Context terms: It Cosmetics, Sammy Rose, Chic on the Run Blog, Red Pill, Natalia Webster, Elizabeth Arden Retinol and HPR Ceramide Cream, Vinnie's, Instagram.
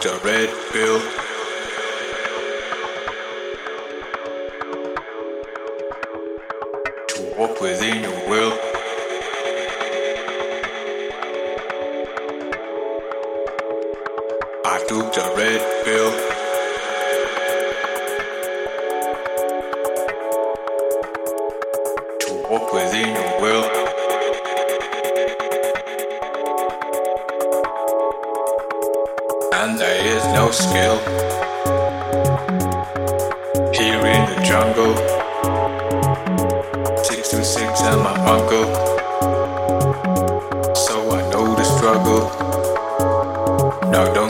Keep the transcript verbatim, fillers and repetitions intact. the Red Pill. To walk within your will. I took the Red Pill. To walk within your will. And there is no skill here in the jungle. Six to six and my uncle, so I know the struggle. Now don't